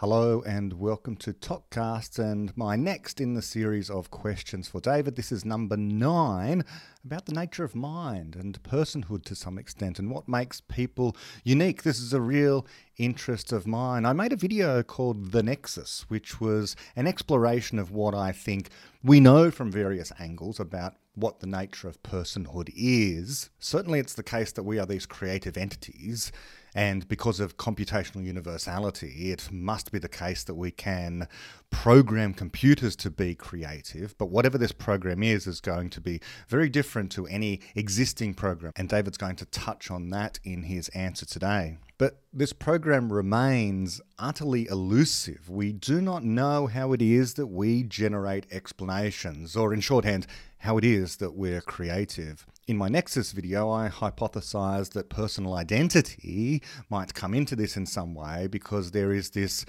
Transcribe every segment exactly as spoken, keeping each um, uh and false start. Hello and welcome to Topcast and my next in the series of questions for David. This is number nine about the nature of mind and personhood to some extent and what makes people unique. This is a real interest of mine. I made a video called The Nexus, which was an exploration of what I think we know from various angles about what the nature of personhood is. Certainly it's the case that we are these creative entities, and because of computational universality, it must be the case that we can program computers to be creative, but whatever this program is, is going to be very different to any existing program. And David's going to touch on that in his answer today. But this program remains utterly elusive. We do not know how it is that we generate explanations, or in shorthand, how it is that we're creative. In my Nexus video, I hypothesized that personal identity might come into this in some way because there is this,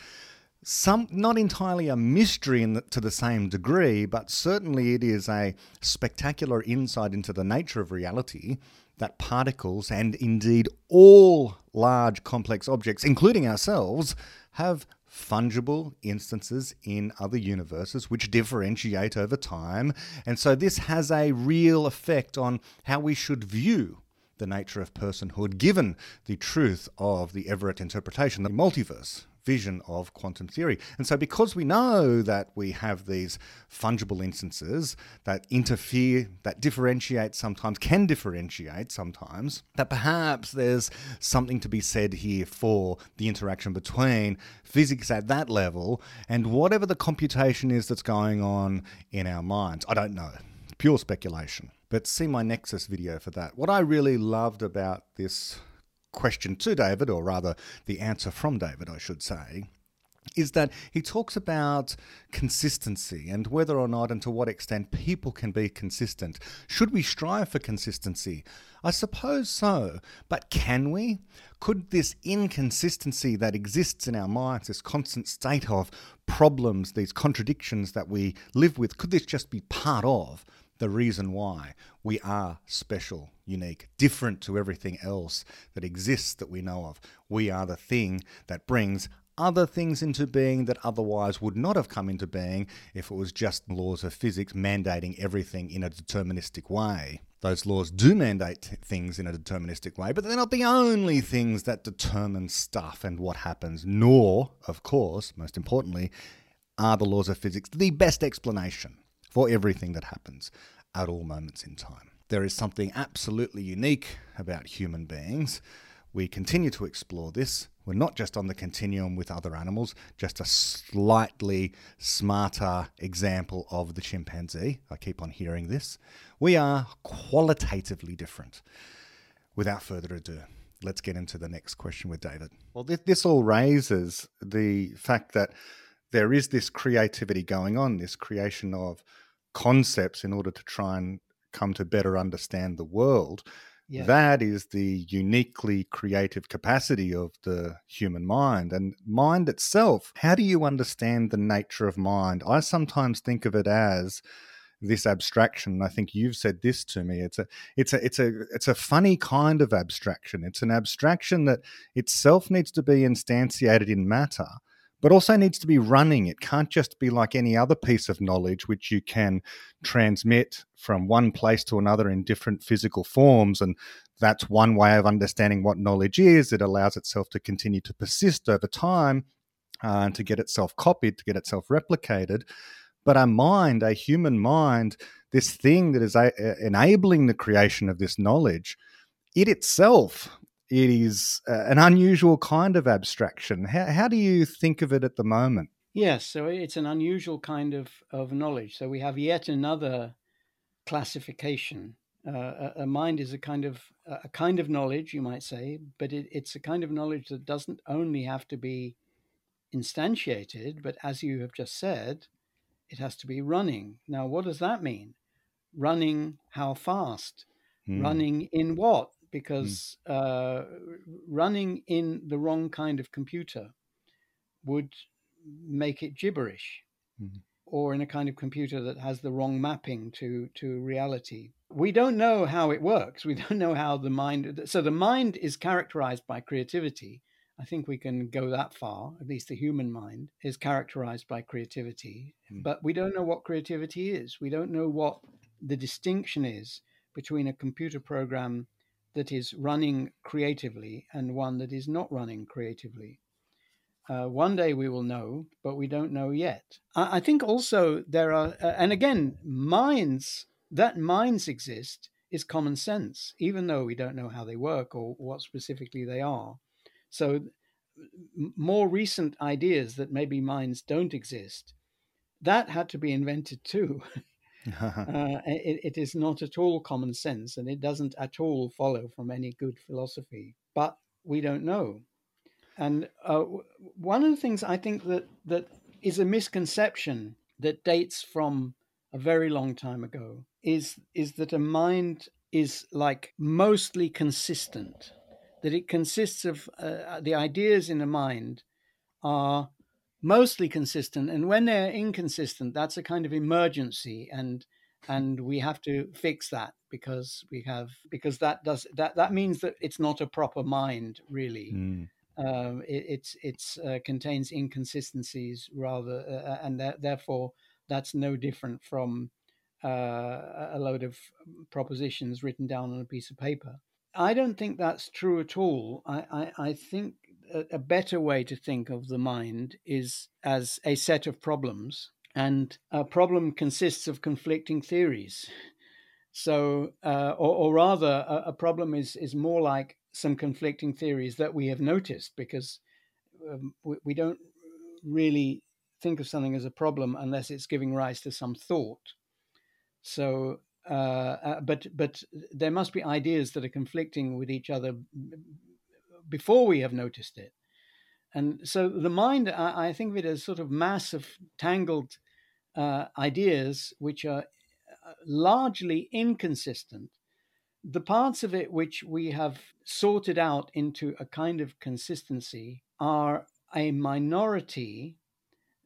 some not entirely a mystery in the, to the same degree, but certainly it is a spectacular insight into the nature of reality that particles and indeed all large complex objects, including ourselves, have fungible instances in other universes which differentiate over time. And so this has a real effect on how we should view the nature of personhood, given the truth of the Everett interpretation, the multiverse vision of quantum theory. And so because we know that we have these fungible instances that interfere, that differentiate sometimes, can differentiate sometimes, that perhaps there's something to be said here for the interaction between physics at that level and whatever the computation is that's going on in our minds. I don't know. It's pure speculation. But see my Nexus video for that. What I really loved about this question to David, or rather the answer from David, I should say, is that he talks about consistency and whether or not and to what extent people can be consistent. Should we strive for consistency? I suppose so, but can we? Could this inconsistency that exists in our minds, this constant state of problems, these contradictions that we live with, could this just be part of the reason why we are special, unique, different to everything else that exists that we know of? We are the thing that brings other things into being that otherwise would not have come into being if it was just laws of physics mandating everything in a deterministic way. Those laws do mandate things in a deterministic way, but they're not the only things that determine stuff and what happens, nor, of course, most importantly, are the laws of physics the best explanation for everything that happens at all moments in time. There is something absolutely unique about human beings. We continue to explore this. We're not just on the continuum with other animals, just a slightly smarter example of the chimpanzee. I keep on hearing this. We are qualitatively different. Without further ado, let's get into the next question with David. Well, this, this all raises the fact that there is this creativity going on, this creation of concepts in order to try and come to better understand the world. Yeah. That is the uniquely creative capacity of the human mind. And mind itself, how do you understand the nature of mind? I sometimes think of it as this abstraction. I think you've said this to me. It's a, it's a, it's a, it's a funny kind of abstraction. It's an abstraction that itself needs to be instantiated in matter, but also needs to be running. It can't just be like any other piece of knowledge which you can transmit from one place to another in different physical forms. And that's one way of understanding what knowledge is. It allows itself to continue to persist over time uh, and to get itself copied, to get itself replicated. But our mind, our human mind, this thing that is a- enabling the creation of this knowledge, it itself It is uh, an unusual kind of abstraction. How, how do you think of it at the moment? Yes, so it's an unusual kind of, of knowledge. So we have yet another classification. Uh, a, a mind is a kind of a kind of knowledge, you might say, but it, it's a kind of knowledge that doesn't only have to be instantiated, but as you have just said, it has to be running. Now, what does that mean? Running how fast? Mm. Running in what? Because uh, running in the wrong kind of computer would make it gibberish, mm-hmm. or in a kind of computer that has the wrong mapping to, to reality. We don't know how it works. We don't know how the mind... So the mind is characterized by creativity I think we can go that far, at least the human mind is characterized by creativity, mm. but we don't know what creativity is. We don't know what the distinction is between a computer program that is running creatively and one that is not running creatively. Uh, one day we will know, but we don't know yet. I, I think also there are, uh, and again, minds, that minds exist is common sense, even though we don't know how they work or what specifically they are. So more recent ideas that maybe minds don't exist, that had to be invented too. uh, it, it is not at all common sense, and it doesn't at all follow from any good philosophy, but we don't know. And uh, one of the things I think that that is a misconception that dates from a very long time ago is is that a mind is like mostly consistent, that it consists of uh, the ideas in the mind are mostly consistent, and when they're inconsistent, that's a kind of emergency, and and we have to fix that because we have because that does that that means that it's not a proper mind really. Mm. Um, it, it's it's uh, contains inconsistencies rather, uh, and th- therefore that's no different from uh, a load of propositions written down on a piece of paper. I don't think that's true at all. I, I, I think a, a better way to think of the mind is as a set of problems, and a problem consists of conflicting theories. So, uh, or, or rather, a, a problem is is more like some conflicting theories that we have noticed, because um, we, we don't really think of something as a problem unless it's giving rise to some thought. So, uh, uh, but but there must be ideas that are conflicting with each other before we have noticed it. And so the mind, I, I think of it as sort of mass of tangled uh, ideas which are largely inconsistent. The parts of it which we have sorted out into a kind of consistency are a minority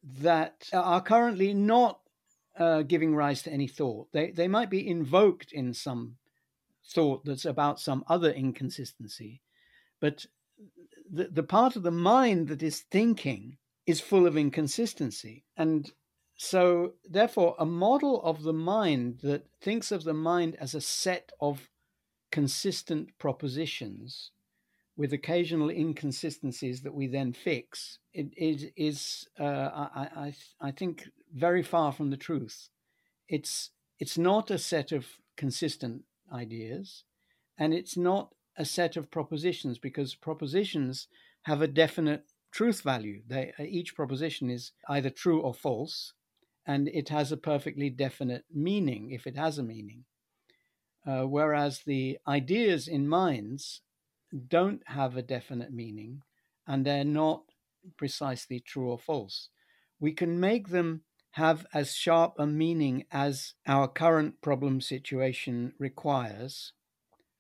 that are currently not uh, giving rise to any thought. They they might be invoked in some thought that's about some other inconsistency, but the, the part of the mind that is thinking is full of inconsistency. And so therefore, a model of the mind that thinks of the mind as a set of consistent propositions with occasional inconsistencies that we then fix, it, it is, uh, I, I, I think, very far from the truth. It's it's not a set of consistent ideas, and it's not a set of propositions, because propositions have a definite truth value. They, each proposition is either true or false, and it has a perfectly definite meaning if it has a meaning. Uh, whereas the ideas in minds don't have a definite meaning, and they're not precisely true or false. We can make them have as sharp a meaning as our current problem situation requires.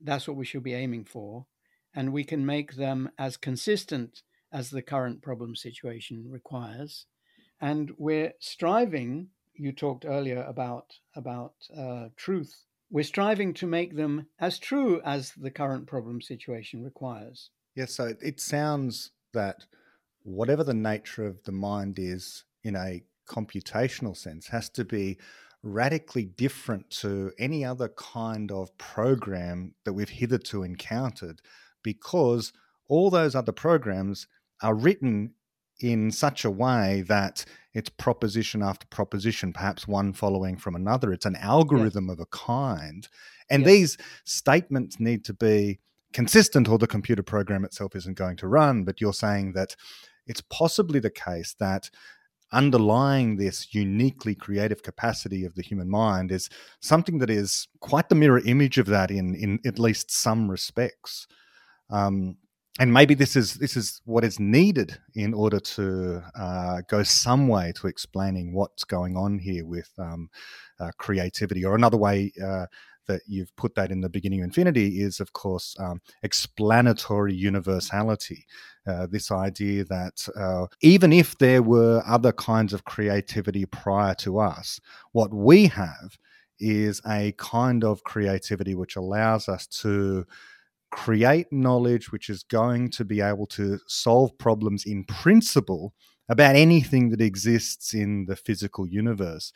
That's what we should be aiming for. And we can make them as consistent as the current problem situation requires. And we're striving, you talked earlier about, about uh, truth, we're striving to make them as true as the current problem situation requires. Yes, so it sounds that whatever the nature of the mind is in a computational sense has to be radically different to any other kind of program that we've hitherto encountered, because all those other programs are written in such a way that it's proposition after proposition, perhaps one following from another. It's an algorithm yeah. of a kind. And yeah. these statements need to be consistent or the computer program itself isn't going to run. But you're saying that it's possibly the case that underlying this uniquely creative capacity of the human mind is something that is quite the mirror image of that in, in at least some respects. Um, And maybe this is this is what is needed in order to uh, go some way to explaining what's going on here with um, uh, creativity. Or another way uh, that you've put that in The Beginning of Infinity is, of course, um, explanatory universality. Uh, this idea that uh, even if there were other kinds of creativity prior to us, what we have is a kind of creativity which allows us to create knowledge which is going to be able to solve problems in principle about anything that exists in the physical universe.